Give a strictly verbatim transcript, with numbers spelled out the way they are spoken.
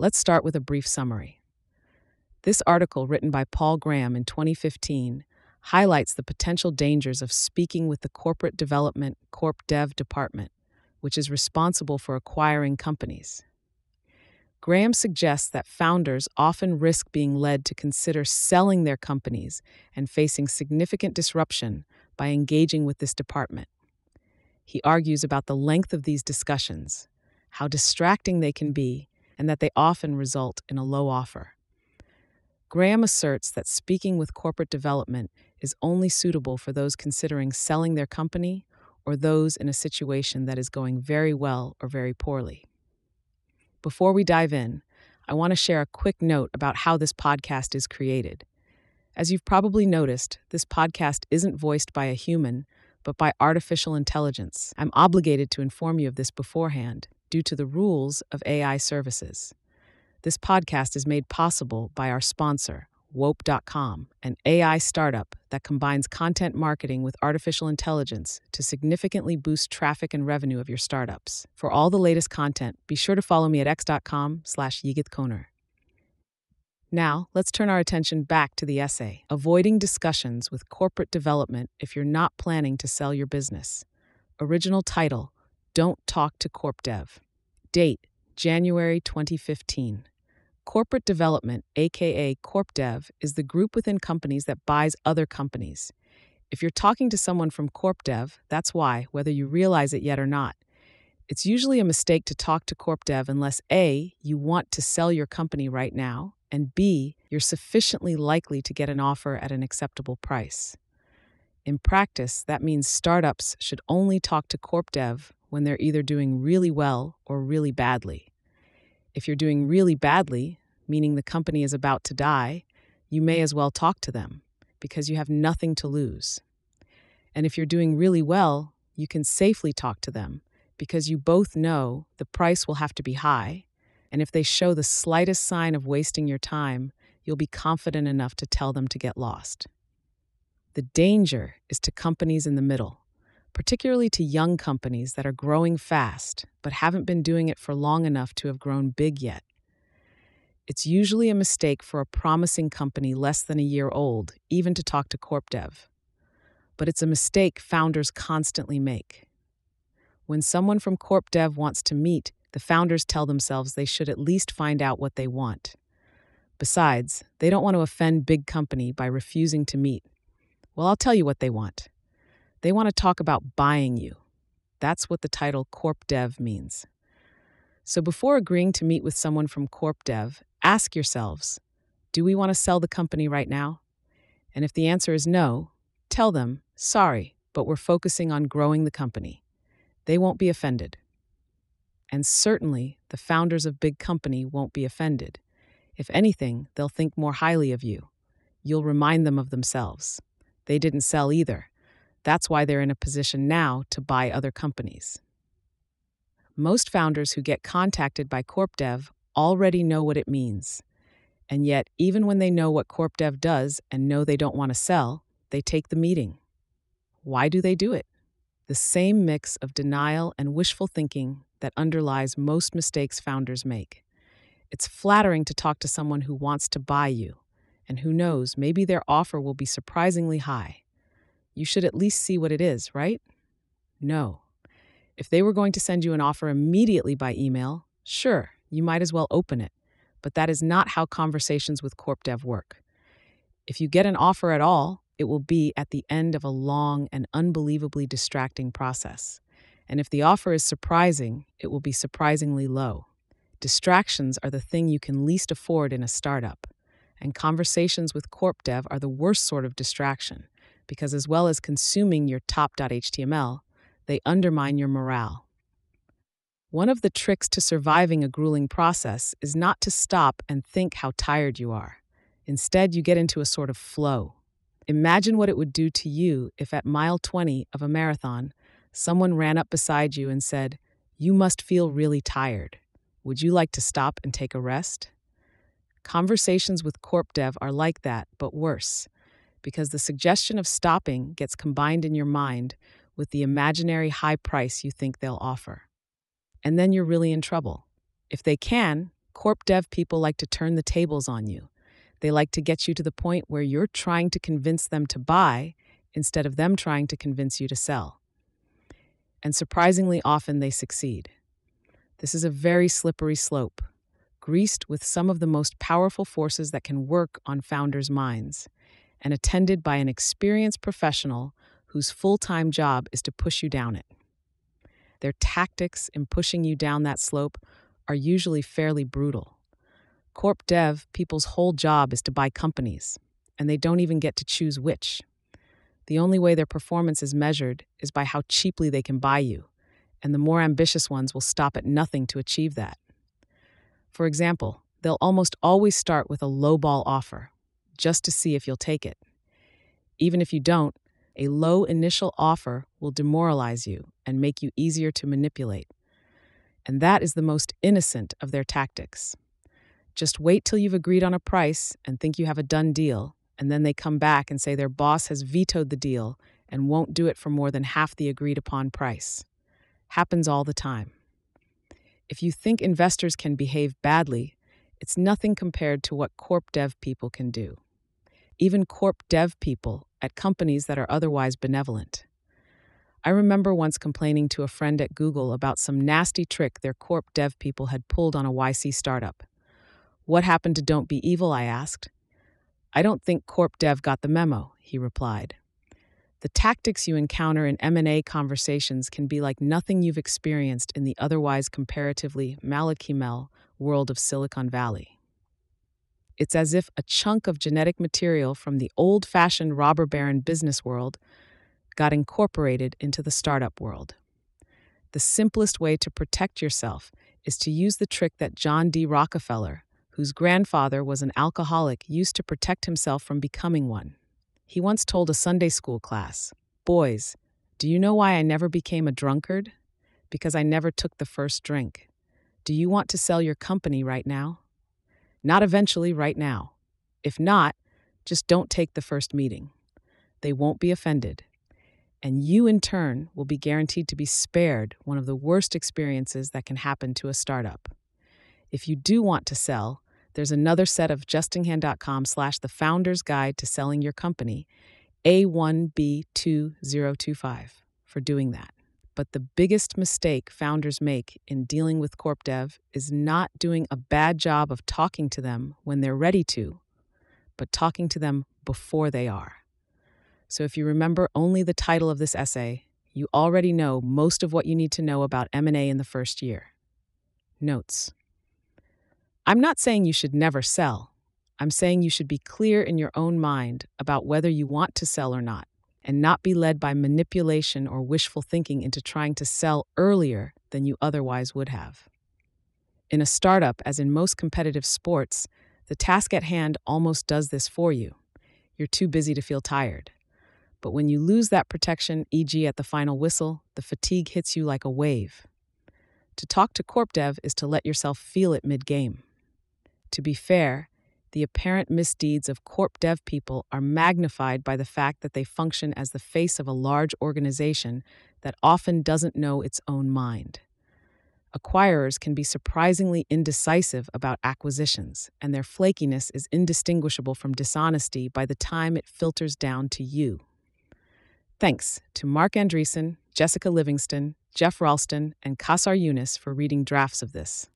Let's start with a brief summary. This article, written by Paul Graham in twenty fifteen, highlights the potential dangers of speaking with the Corporate Development Corp Dev Department, which is responsible for acquiring companies. Graham suggests that founders often risk being led to consider selling their companies and facing significant disruption by engaging with this department. He argues about the length of these discussions, how distracting they can be, and that they often result in a low offer. Graham asserts that speaking with corporate development is only suitable for those considering selling their company or those in a situation that is going very well or very poorly. Before we dive in, I want to share a quick note about how this podcast is created. As you've probably noticed, this podcast isn't voiced by a human, but by artificial intelligence. I'm obligated to inform you of this beforehand due to the rules of A I services. This podcast is made possible by our sponsor, Wope dot com, an A I startup that combines content marketing with artificial intelligence to significantly boost traffic and revenue of your startups. For all the latest content, be sure to follow me at x dot com slash Yigit Koner. Now, let's turn our attention back to the essay, Avoiding Discussions with Corporate Development If You're Not Planning to Sell Your Business. Original title, Don't Talk to Corp Dev. Date, January twenty fifteen. Corporate Development, aka Corp Dev, is the group within companies that buys other companies. If you're talking to someone from Corp Dev, that's why, whether you realize it yet or not. It's usually a mistake to talk to Corp Dev unless A, you want to sell your company right now, and B, you're sufficiently likely to get an offer at an acceptable price. In practice, that means startups should only talk to Corp Dev when they're either doing really well or really badly. If you're doing really badly, meaning the company is about to die, you may as well talk to them because you have nothing to lose. And if you're doing really well, you can safely talk to them because you both know the price will have to be high, and if they show the slightest sign of wasting your time, you'll be confident enough to tell them to get lost. The danger is to companies in the middle, particularly to young companies that are growing fast but haven't been doing it for long enough to have grown big yet. It's usually a mistake for a promising company less than a year old even to talk to Corp Dev. But it's a mistake founders constantly make. When someone from Corp Dev wants to meet, the founders tell themselves they should at least find out what they want. Besides, they don't want to offend big company by refusing to meet. Well, I'll tell you what they want. They want to talk about buying you. That's what the title Corp Dev means. So before agreeing to meet with someone from Corp Dev, ask yourselves, do we want to sell the company right now? And if the answer is no, tell them, sorry, but we're focusing on growing the company. They won't be offended. And certainly, the founders of big company won't be offended. If anything, they'll think more highly of you. You'll remind them of themselves. They didn't sell either. That's why they're in a position now to buy other companies. Most founders who get contacted by Corp Dev already know what it means. And yet, even when they know what Corp Dev does and know they don't want to sell, they take the meeting. Why do they do it? The same mix of denial and wishful thinking that underlies most mistakes founders make. It's flattering to talk to someone who wants to buy you, and who knows, maybe their offer will be surprisingly high. You should at least see what it is, right? No. If they were going to send you an offer immediately by email, sure, you might as well open it. But that is not how conversations with Corp Dev work. If you get an offer at all, it will be at the end of a long and unbelievably distracting process. And if the offer is surprising, it will be surprisingly low. Distractions are the thing you can least afford in a startup. And conversations with Corp Dev are the worst sort of distraction, because as well as consuming your top dot H T M L, they undermine your morale. One of the tricks to surviving a grueling process is not to stop and think how tired you are. Instead, you get into a sort of flow. Imagine what it would do to you if at mile twenty of a marathon, someone ran up beside you and said, "You must feel really tired. Would you like to stop and take a rest?" Conversations with Corp Dev are like that, but worse, because the suggestion of stopping gets combined in your mind with the imaginary high price you think they'll offer. And then you're really in trouble. If they can, Corp dev people like to turn the tables on you. They like to get you to the point where you're trying to convince them to buy instead of them trying to convince you to sell. And surprisingly often they succeed. This is a very slippery slope, greased with some of the most powerful forces that can work on founders' minds, and attended by an experienced professional whose full-time job is to push you down it. Their tactics in pushing you down that slope are usually fairly brutal. Corp dev people's whole job is to buy companies, and they don't even get to choose which. The only way their performance is measured is by how cheaply they can buy you, and the more ambitious ones will stop at nothing to achieve that. For example, they'll almost always start with a lowball offer, just to see if you'll take it. Even if you don't, a low initial offer will demoralize you and make you easier to manipulate. And that is the most innocent of their tactics. Just wait till you've agreed on a price and think you have a done deal, and then they come back and say their boss has vetoed the deal and won't do it for more than half the agreed upon price. Happens all the time. If you think investors can behave badly, it's nothing compared to what corp dev people can do. Even corp dev people at companies that are otherwise benevolent. I remember once complaining to a friend at Google about some nasty trick their corp dev people had pulled on a Y C startup. "What happened to Don't Be Evil?" I asked. "I don't think corp dev got the memo," he replied. The tactics you encounter in M and A conversations can be like nothing you've experienced in the otherwise comparatively malachimel world of Silicon Valley. It's as if a chunk of genetic material from the old-fashioned robber baron business world got incorporated into the startup world. The simplest way to protect yourself is to use the trick that John D. Rockefeller, whose grandfather was an alcoholic, used to protect himself from becoming one. He once told a Sunday school class, "Boys, do you know why I never became a drunkard? Because I never took the first drink. Do you want to sell your company right now? Not eventually, right now. If not, just don't take the first meeting. They won't be offended. And you, in turn, will be guaranteed to be spared one of the worst experiences that can happen to a startup. If you do want to sell, there's another set of justinhan.com slash the founder's guide to selling your company, A one B two zero two five, for doing that. But the biggest mistake founders make in dealing with corp dev is not doing a bad job of talking to them when they're ready to, but talking to them before they are. So if you remember only the title of this essay, you already know most of what you need to know about M and A in the first year. Notes. I'm not saying you should never sell. I'm saying you should be clear in your own mind about whether you want to sell or not, and not be led by manipulation or wishful thinking into trying to sell earlier than you otherwise would have. In a startup, as in most competitive sports, the task at hand almost does this for you. You're too busy to feel tired. But when you lose that protection, for example at the final whistle, the fatigue hits you like a wave. To talk to corp dev is to let yourself feel it mid-game. To be fair, the apparent misdeeds of corp dev people are magnified by the fact that they function as the face of a large organization that often doesn't know its own mind. Acquirers can be surprisingly indecisive about acquisitions, and their flakiness is indistinguishable from dishonesty by the time it filters down to you. Thanks to Mark Andreessen, Jessica Livingston, Jeff Ralston, and Kasar Yunus for reading drafts of this.